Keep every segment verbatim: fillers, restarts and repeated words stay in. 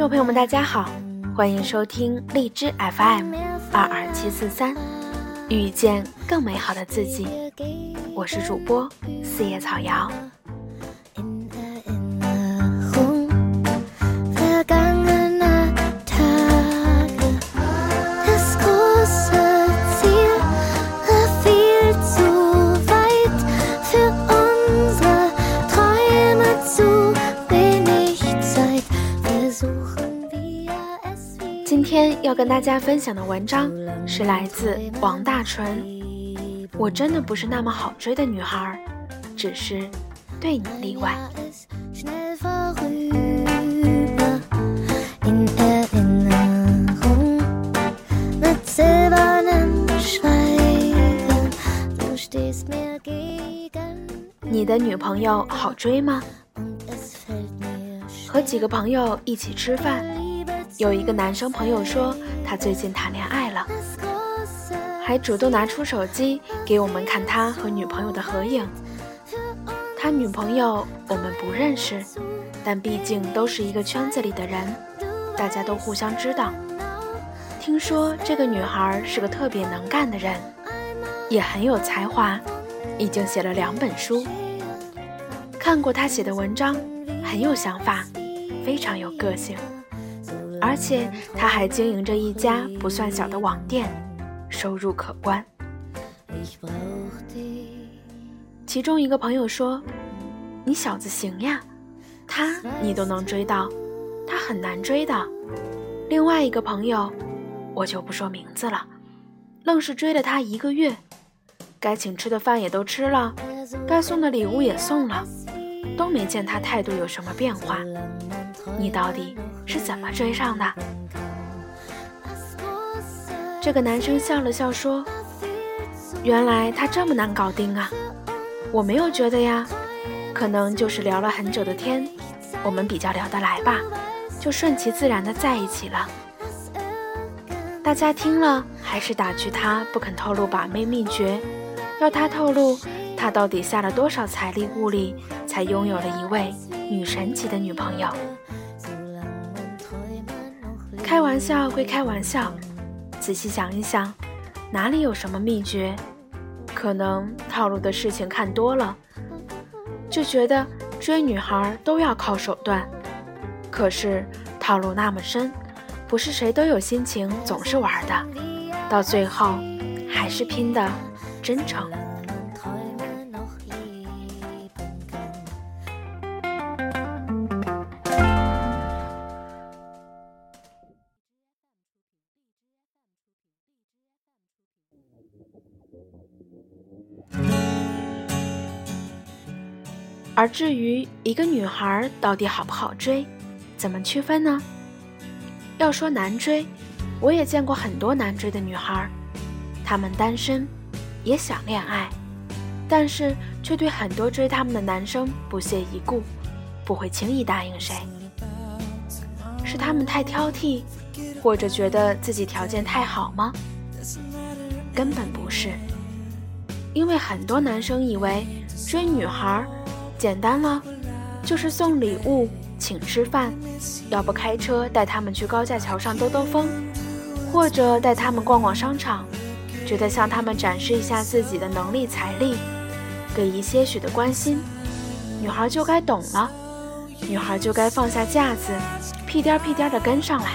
众朋友们大家好，欢迎收听荔枝 F M 二二七四三，遇见更美好的自己，我是主播四叶草瑶。今天要跟大家分享的文章是来自王大纯，我真的不是那么好追的女孩，只是对你例外。你的女朋友好追吗？和几个朋友一起吃饭，有一个男生朋友说他最近谈恋爱了，还主动拿出手机给我们看他和女朋友的合影。他女朋友我们不认识，但毕竟都是一个圈子里的人，大家都互相知道。听说这个女孩是个特别能干的人，也很有才华，已经写了两本书。看过她写的文章，很有想法，非常有个性。而且他还经营着一家不算小的网店，收入可观。其中一个朋友说：“你小子行呀，他你都能追到，他很难追的。”另外一个朋友，我就不说名字了，愣是追了他一个月，该请吃的饭也都吃了，该送的礼物也送了，都没见他态度有什么变化。你到底是怎么追上的？这个男生笑了笑说：“原来他这么难搞定啊，我没有觉得呀，可能就是聊了很久的天，我们比较聊得来吧，就顺其自然的在一起了。”大家听了还是打趣他不肯透露把妹秘诀，要他透露他到底下了多少财力物力才拥有了一位女神级的女朋友。开玩笑归开玩笑，仔细想一想，哪里有什么秘诀？可能套路的事情看多了，就觉得追女孩都要靠手段。可是套路那么深，不是谁都有心情总是玩的，到最后还是拼的真诚。而至于一个女孩到底好不好追，怎么区分呢？要说难追，我也见过很多难追的女孩，她们单身，也想恋爱，但是却对很多追她们的男生不屑一顾，不会轻易答应谁。是她们太挑剔，或者觉得自己条件太好吗？根本不是，因为很多男生以为追女孩简单了，就是送礼物，请吃饭，要不开车带他们去高架桥上兜兜风，或者带他们逛逛商场，觉得向他们展示一下自己的能力财力，给一些许的关心，女孩就该懂了，女孩就该放下架子，屁颠屁颠的跟上来。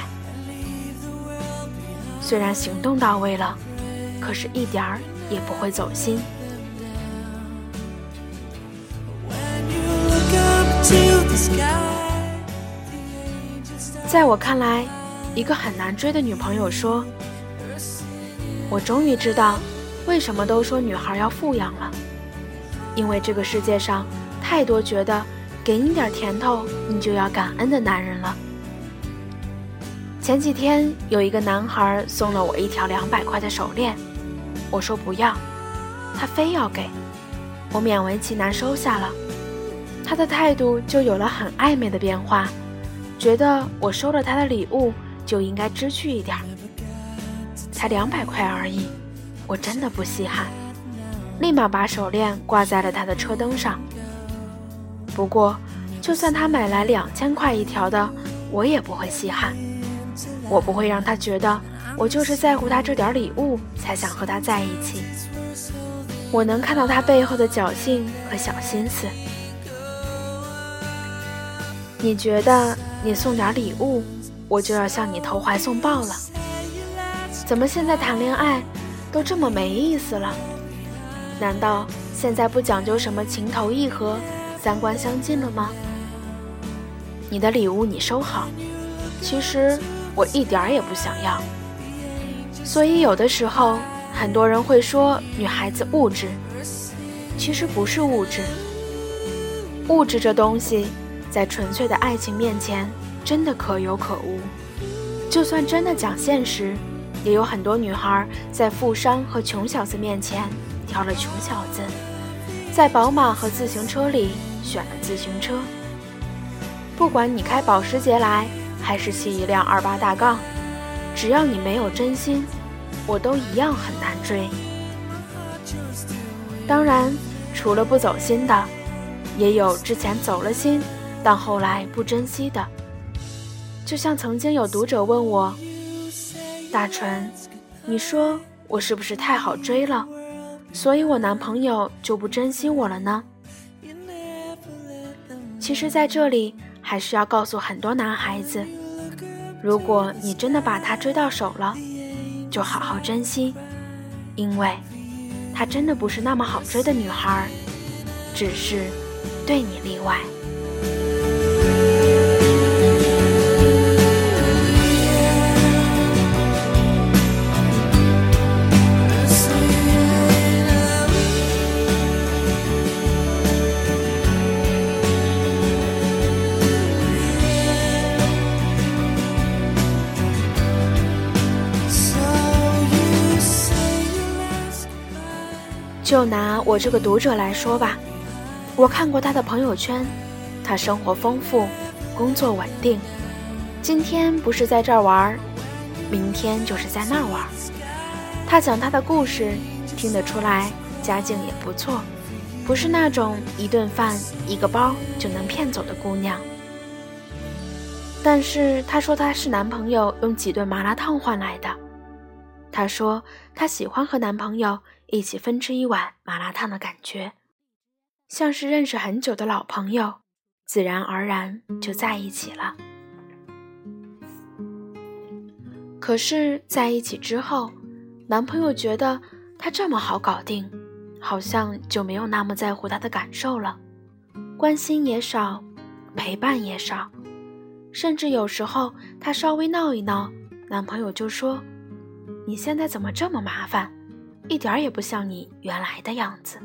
虽然行动到位了，可是一点儿也不会走心。在我看来，一个很难追的女朋友说：“我终于知道为什么都说女孩要富养了，因为这个世界上太多觉得给你点甜头你就要感恩的男人了。”前几天有一个男孩送了我一条两百块的手链，我说不要，他非要给我，勉为其难收下了。他的态度就有了很暧昧的变化，觉得我收了他的礼物就应该知趣一点。才两百块而已，我真的不稀罕，立马把手链挂在了他的车灯上。不过就算他买来两千块一条的，我也不会稀罕，我不会让他觉得我就是在乎他这点礼物才想和他在一起。我能看到他背后的侥幸和小心思。你觉得你送点礼物，我就要向你投怀送抱了？怎么现在谈恋爱都这么没意思了？难道现在不讲究什么情投意合、三观相近了吗？你的礼物你收好，其实我一点也不想要。所以有的时候很多人会说女孩子物质，其实不是物质。物质这东西在纯粹的爱情面前真的可有可无。就算真的讲现实，也有很多女孩在富商和穷小子面前挑了穷小子，在宝马和自行车里选了自行车。不管你开保时捷来还是骑一辆二八大杠，只要你没有真心，我都一样很难追。当然除了不走心的，也有之前走了心但后来不珍惜的。就像曾经有读者问我，大纯，你说我是不是太好追了，所以我男朋友就不珍惜我了呢？其实在这里还是要告诉很多男孩子，如果你真的把他追到手了，就好好珍惜，因为他真的不是那么好追的女孩，只是对你例外。就拿我这个读者来说吧，我看过他的朋友圈，他生活丰富，工作稳定，今天不是在这儿玩，明天就是在那儿玩。他讲他的故事，听得出来家境也不错，不是那种一顿饭一个包就能骗走的姑娘。但是他说他是男朋友用几顿麻辣烫换来的。他说他喜欢和男朋友一起分吃一碗麻辣烫的感觉，像是认识很久的老朋友，自然而然就在一起了。可是在一起之后，男朋友觉得他这么好搞定，好像就没有那么在乎他的感受了，关心也少，陪伴也少，甚至有时候他稍微闹一闹，男朋友就说，你现在怎么这么麻烦，一点也不像你原来的样子。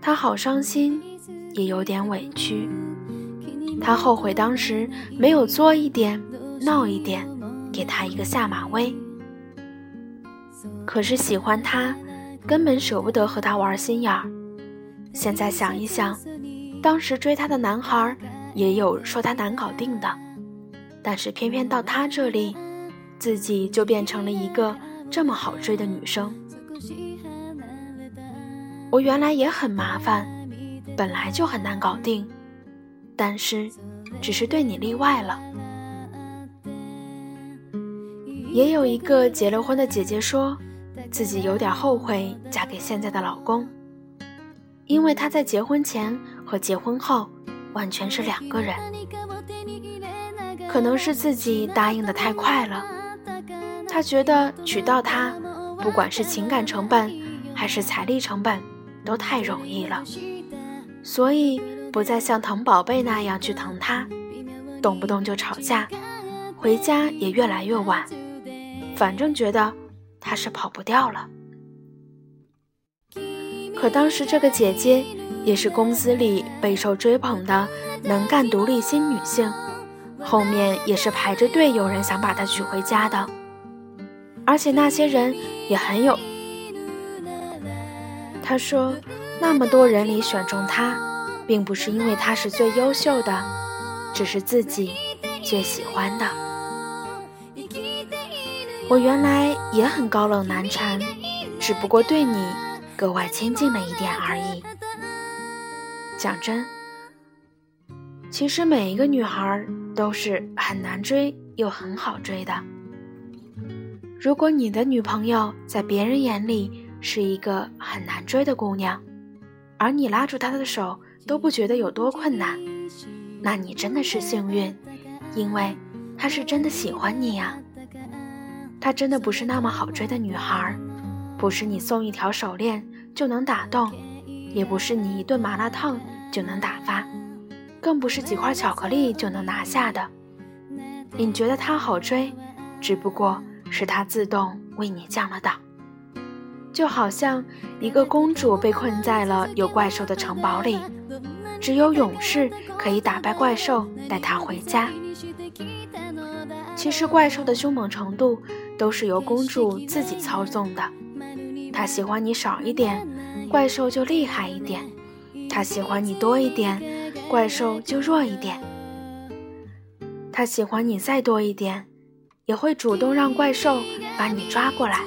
他好伤心，也有点委屈，他后悔当时没有作一点闹一点，给他一个下马威。可是喜欢他，根本舍不得和他玩心眼儿。现在想一想，当时追他的男孩也有说他难搞定的，但是偏偏到他这里，自己就变成了一个这么好追的女生。我原来也很麻烦，本来就很难搞定，但是只是对你例外了。也有一个结了婚的姐姐说，自己有点后悔嫁给现在的老公，因为她在结婚前和结婚后完全是两个人。可能是自己答应得太快了，她觉得娶到他，不管是情感成本还是财力成本都太容易了，所以不再像疼宝贝那样去疼他，动不动就吵架，回家也越来越晚，反正觉得他是跑不掉了。可当时这个姐姐也是公司里备受追捧的能干独立新女性，后面也是排着队有人想把她娶回家的，而且那些人也很有。他说那么多人里选中他，并不是因为他是最优秀的，只是自己最喜欢的。我原来也很高冷难缠，只不过对你格外亲近了一点而已。讲真，其实每一个女孩都是很难追又很好追的。如果你的女朋友在别人眼里是一个很难追的姑娘，而你拉住她的手都不觉得有多困难，那你真的是幸运，因为她是真的喜欢你啊。她真的不是那么好追的女孩，不是你送一条手链就能打动，也不是你一顿麻辣烫就能打发，更不是几块巧克力就能拿下的。你觉得他好追，只不过是他自动为你降了档。就好像一个公主被困在了有怪兽的城堡里，只有勇士可以打败怪兽带她回家。其实怪兽的凶猛程度都是由公主自己操纵的，她喜欢你少一点，怪兽就厉害一点，她喜欢你多一点，怪兽就弱一点。他喜欢你再多一点，也会主动让怪兽把你抓过来。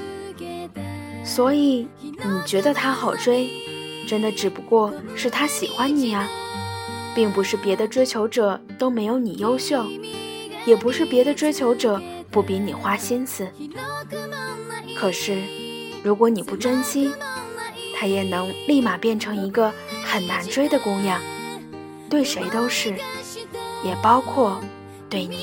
所以你觉得他好追，真的只不过是他喜欢你啊，并不是别的追求者都没有你优秀，也不是别的追求者不比你花心思。可是如果你不珍惜，他也能立马变成一个很难追的姑娘，对谁都是，也包括对你。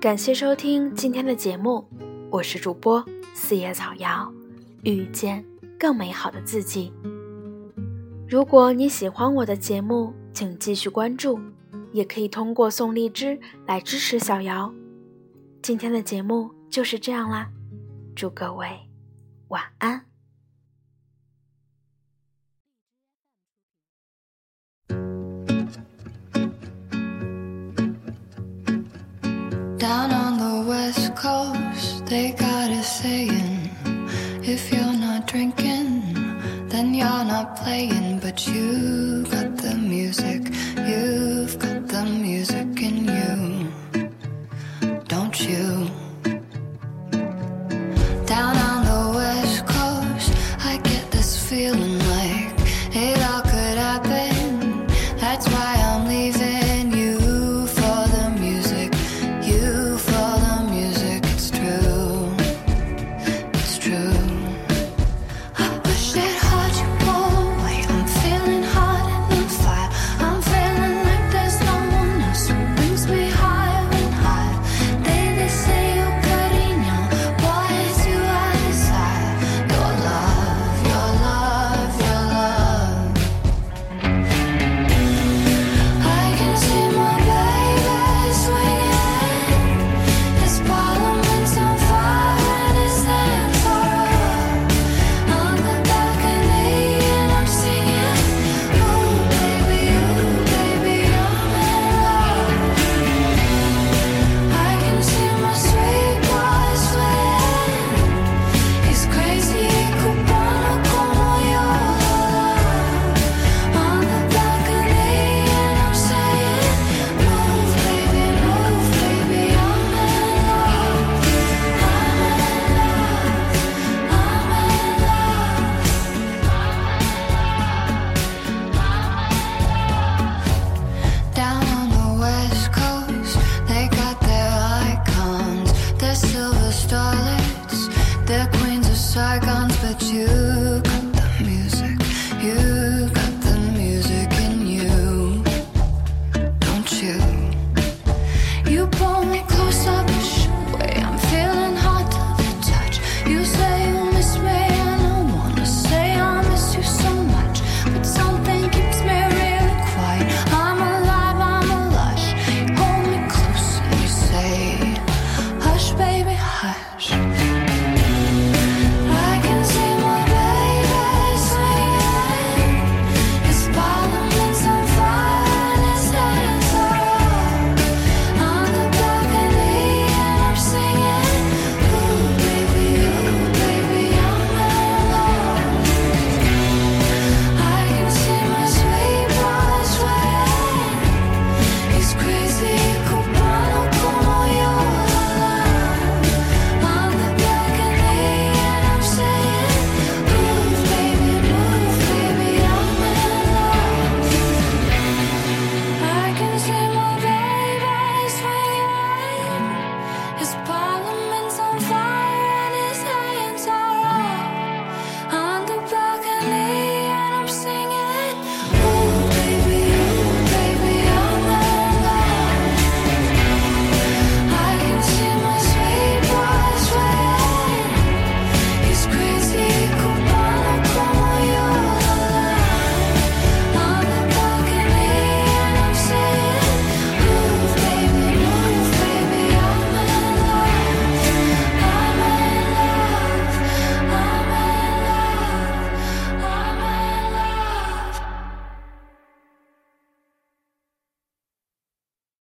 感谢收听今天的节目，我是主播四叶草瑶，遇见更美好的自己。如果你喜欢我的节目，请继续关注，也可以通过送荔枝来支持小瑶。今天的节目就是这样啦，祝各位晚安。Down on the west coast, they got a saying, if you're not drinking, then you're not playing. But you got the music, you've got the music in you, don't you? Down on the west coast, I get this feeling like it all could happen. That's why I